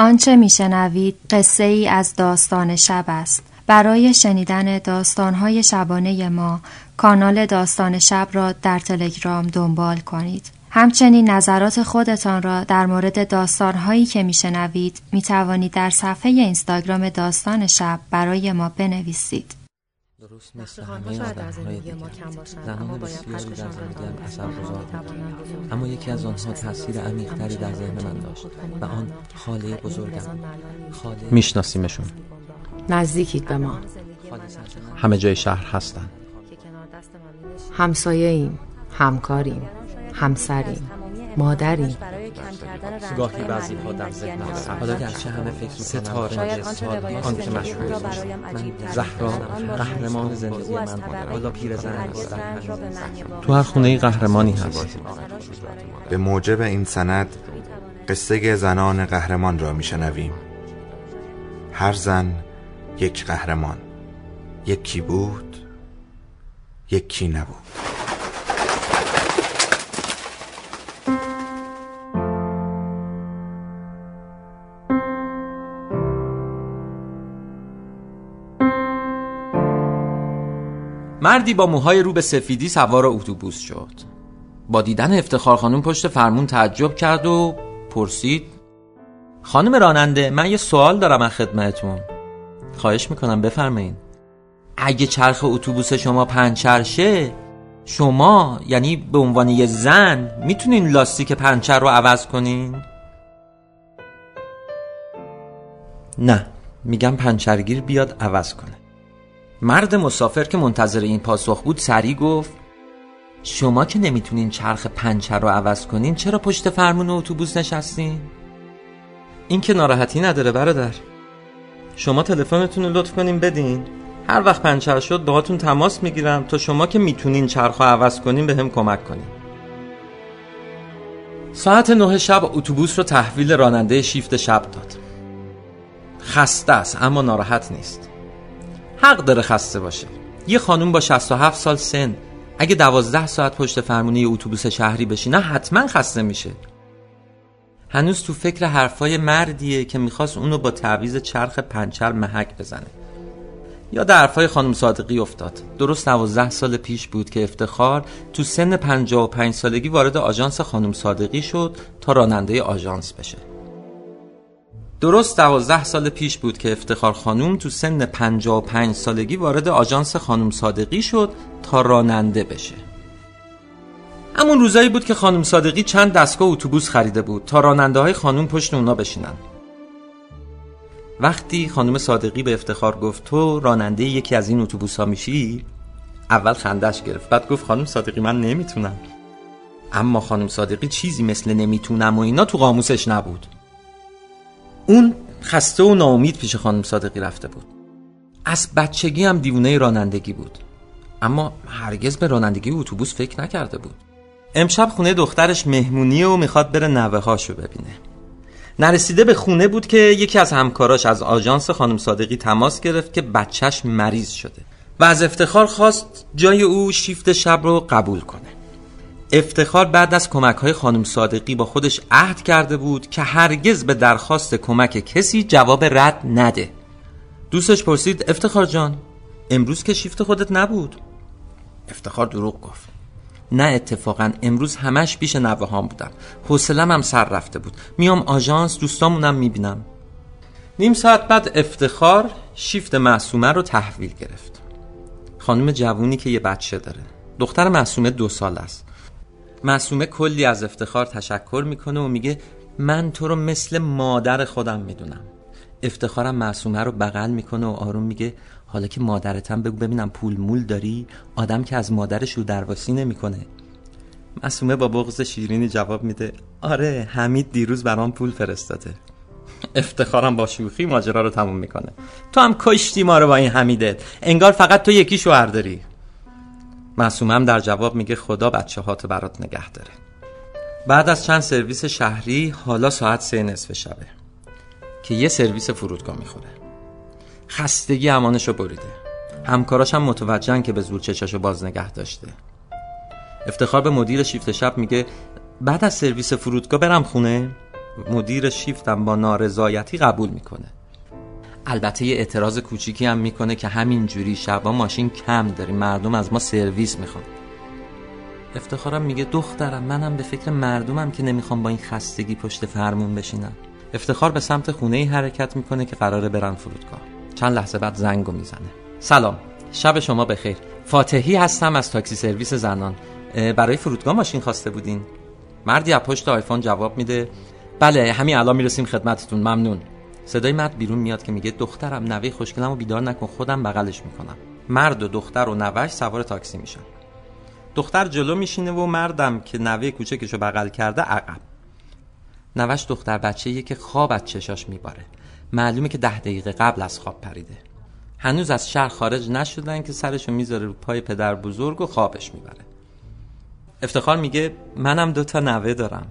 آنچه میشنوید قصه ای از داستان شب است. برای شنیدن داستان‌های شبانه ما کانال داستان شب را در تلگرام دنبال کنید. همچنین نظرات خودتان را در مورد داستان‌هایی که میشنوید میتوانید در صفحه اینستاگرام داستان شب برای ما بنویسید. درست مثل همه آدم‌های ما کم باشند، زنان بسیاری در زندگیم اثرگذار بودند، اما یکی از آنها تاثیر عمیق‌تری در ذهن من داشت و آن خاله بزرگم. میشناسیمشون، نزدیکید به ما، همه جای شهر هستند، همسایه‌ایم، همکاریم، همسریم، مادریم. گاهی بعضی ها در ذهن هستم، حالا گرچه همه فکر ستاره جسد آن که مشهور است. زهرا قهرمان زندگی من بود، حالا پیرزن است. تو هر خونه‌ای قهرمانی هست. به موجب این سند قصه زنان قهرمان را میشنویم. هر زن یک قهرمان، یکی بود یکی نبود. مردی با موهای رو به سفیدی سوار اتوبوس شد. با دیدن افتخار خانم پشت فرمون تعجب کرد و پرسید: خانم راننده، من یه سوال دارم از خدمتتون. خواهش میکنم بفرمایید. اگه چرخ اتوبوس شما پنچر شه، شما یعنی به عنوان یه زن میتونین لاستیک پنچر رو عوض کنین؟ نه، میگم پنچرگیر بیاد عوض کنه. مرد مسافر که منتظر این پاسخ بود سریع گفت: شما که نمیتونین چرخ پنچر رو عوض کنین، چرا پشت فرمون اتوبوس نشستین؟ این که ناراحتی نداره برادر. شما تلفنتون رو لطف کنین بدین، هر وقت پنچر شد باهاتون تماس میگیرم تا شما که میتونین چرخ رو عوض کنین به هم کمک کنین. ساعت 9 شب اتوبوس رو تحویل راننده شیفت شب داد. خسته است اما ناراحت نیست. حق داره خسته باشه. یه خانوم با 67 سال سن اگه 12 ساعت پشت فرمونه اتوبوس شهری بشینه حتما خسته میشه. هنوز تو فکر حرفای مردیه که میخواست اونو با تعویض چرخ پنچر محک بزنه. یا در حرفای خانم صادقی افتاد. درست 12 سال پیش بود که افتخار تو سن 55 سالگی وارد آژانس خانم صادقی شد تا راننده آژانس بشه. درست 12 سال پیش بود که افتخار خانم تو سن 55 سالگی وارد آژانس خانم صادقی شد تا راننده بشه. همون روزایی بود که خانم صادقی چند دستگاه اتوبوس خریده بود تا راننده های خانم پشت اونا بشینن. وقتی خانم صادقی به افتخار گفت تو راننده یکی از این اتوبوس ها میشی، اول خندش گرفت، بعد گفت خانم صادقی من نمیتونم. اما خانم صادقی چیزی مثل نمیتونم و اینا تو قاموسش نبود. اون خسته و ناامید پیش خانم صادقی رفته بود. از بچگی هم دیوونه رانندگی بود، اما هرگز به رانندگی اتوبوس فکر نکرده بود. امشب خونه دخترش مهمونیه و میخواد بره نوه‌هاشو ببینه. نرسیده به خونه بود که یکی از همکاراش از آژانس خانم صادقی تماس گرفت که بچهش مریض شده و از افتخار خواست جای او شیفت شب رو قبول کنه. افتخار بعد از کمک‌های خانم صادقی با خودش عهد کرده بود که هرگز به درخواست کمک کسی جواب رد نده. دوستش پرسید: افتخار جان، امروز که شیفت خودت نبود؟ افتخار دروغ گفت: نه اتفاقا امروز همش پیش نوه‌هام بودم، حوصله‌م هم سر رفته بود، میام آژانس دوستامونم میبینم. نیم ساعت بعد افتخار شیفت معصومه رو تحویل گرفت. خانم جوونی که یه بچه داره. دختر معصومه 2 سال است. معصومه کلی از افتخار تشکر میکنه و میگه من تو رو مثل مادر خودم میدونم. افتخارم معصومه رو بغل میکنه و آروم میگه حالا که مادرتم بگو ببینم پول مول داری؟ آدم که از مادرش رو درواسی نمیکنه. معصومه با بغض شیرینی جواب میده آره حمید دیروز برام پول فرستاده. افتخارم با شوخی ماجرا رو تموم میکنه تو هم کشتی ما رو با این حمیدت، انگار فقط تو یکی شوهر داری. معصومه هم در جواب میگه خدا بچه هاتو برات نگه داره. بعد از چند سرویس شهری حالا ساعت 3 نصف شبه که یه سرویس فرودگاه میخوره. خستگی امانشو بریده. همکاراش هم متوجهن که به زور چشاشو باز نگه داشته. افتخار به مدیر شیفت شب میگه بعد از سرویس فرودگاه برم خونه؟ مدیر شیفتم با نارضایتی قبول میکنه. البته یه اعتراض کوچیکی هم میکنه که همینجوری شبا ماشین کم داریم، مردم از ما سرویس میخوان. افتخارم میگه دخترم منم به فکر مردمم که نمیخوام با این خستگی پشت فرمون بشینم. افتخار به سمت خونه‌ای حرکت میکنه که قراره برن فرودگاه. چند لحظه بعد زنگو میزنه. سلام، شب شما بخیر. فاتحی هستم از تاکسی سرویس زنان. برای فرودگاه ماشین خواسته بودین؟ مردی از پشت آیفون جواب میده بله همین الان میرسیم خدمتتون، ممنون. صدای مرد بیرون میاد که میگه دخترم نوه خوشگلمو بیدار نکن، خودم بغلش میکنم. مرد و دختر و نوه‌اش سوار تاکسی میشن. دختر جلو میشینه و مردم که نوه کوچکشو بغل کرده عقب. نوه‌اش دختر بچه‌ایه که خواب از چشاش میباره. معلومه که 10 دقیقه قبل از خواب پریده. هنوز از شهر خارج نشدن که سرشو میذاره رو پای پدر بزرگ و خوابش میبره. افتخار میگه منم 2 تا نوه دارم.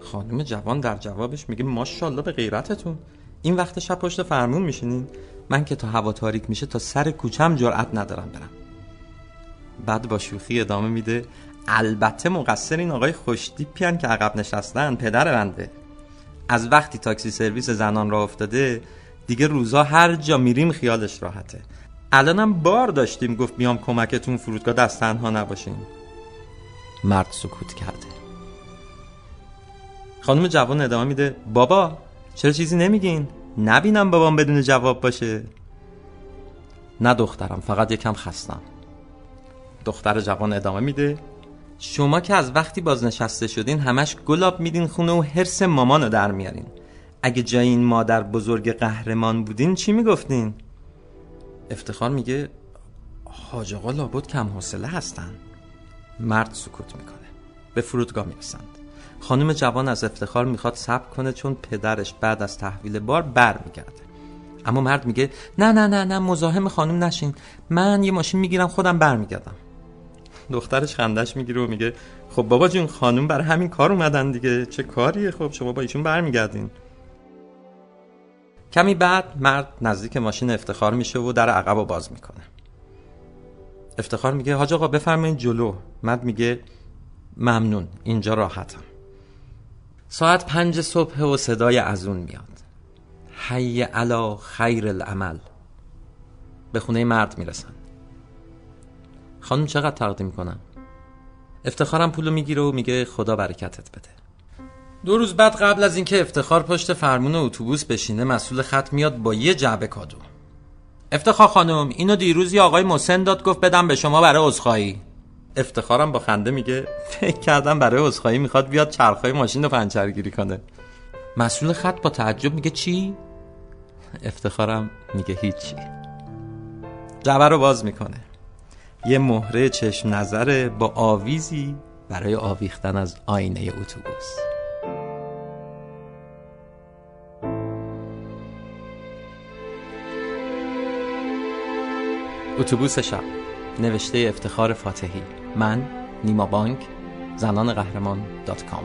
خانم جوان در جوابش میگه ماشاءالله به غیرتتون، این وقت شب پشت فرمون میشینین؟ من که تا هوا تاریک میشه تا سر کوچم جرأت ندارم برم. بعد با شوخی ادامه میده البته مقصر این آقای خوشتیپیان که عقب نشستن، پدر بنده. از وقتی تاکسی سرویس زنان راه افتاده دیگه روزا هر جا میریم خیالش راحته. الانم بار داشتیم گفت میام کمکتون فرودگاه دست تنها نباشین. مرد سکوت کرده. خانم جوان ادامه میده بابا چرا چیزی نمیگین؟ نبینم بابام بدون جواب باشه. نه دخترم، فقط یکم خستم. دختر جوان ادامه میده شما که از وقتی بازنشسته شدین همش گلاب میدین خونه و حرص مامانو در میارین. اگه جای این مادر بزرگ قهرمان بودین چی میگفتین؟ افتخار میگه حاج آقا لابد کم حوصله هستن. مرد سکوت میکنه. به فرودگاه میرسند. خانم جوان از افتخار میخواد صبر کنه چون پدرش بعد از تحویل بار برمیگرده. اما مرد میگه نه مزاحم خانم نشین، من یه ماشین میگیرم خودم برمیگردم. دخترش خندش میگیره و میگه خب بابا جون خانم بر همین کار اومدن دیگه، چه کاریه، خب شما با ایشون برمیگردین. کمی بعد مرد نزدیک ماشین افتخار میشه و در عقبو باز میکنه. افتخار میگه حاج آقا بفرمایید جلو. مرد میگه ممنون، اینجا راحتم. ساعت 5 صبح و صدای اذان میاد. حی علی خیر العمل. به خونه مرد میرسن. خانم چقدر تقدیم کنم؟ افتخارم پولو میگیره و میگه خدا برکتت بده. 2 روز بعد قبل از اینکه افتخار پشت فرمون اتوبوس بشینه مسئول خط میاد با یه جعبه کادو. افتخار خانم اینو دیروزی آقای محسن داد گفت بدم به شما برای عذرخواهی. افتخارم با خنده میگه فکر کردم برای عذرخواهی میخواد بیاد چرخای ماشین رو پنچرگیری کنه. مسئول خط با تعجب میگه چی؟ افتخارم میگه هیچی. جعبه رو باز میکنه. یه مهره چشم نظره با آویزی برای آویختن از آینه اتوبوس. اتوبوس شب، نوشته افتخار فاتحی. من نیما بانک، zananqahraman.com.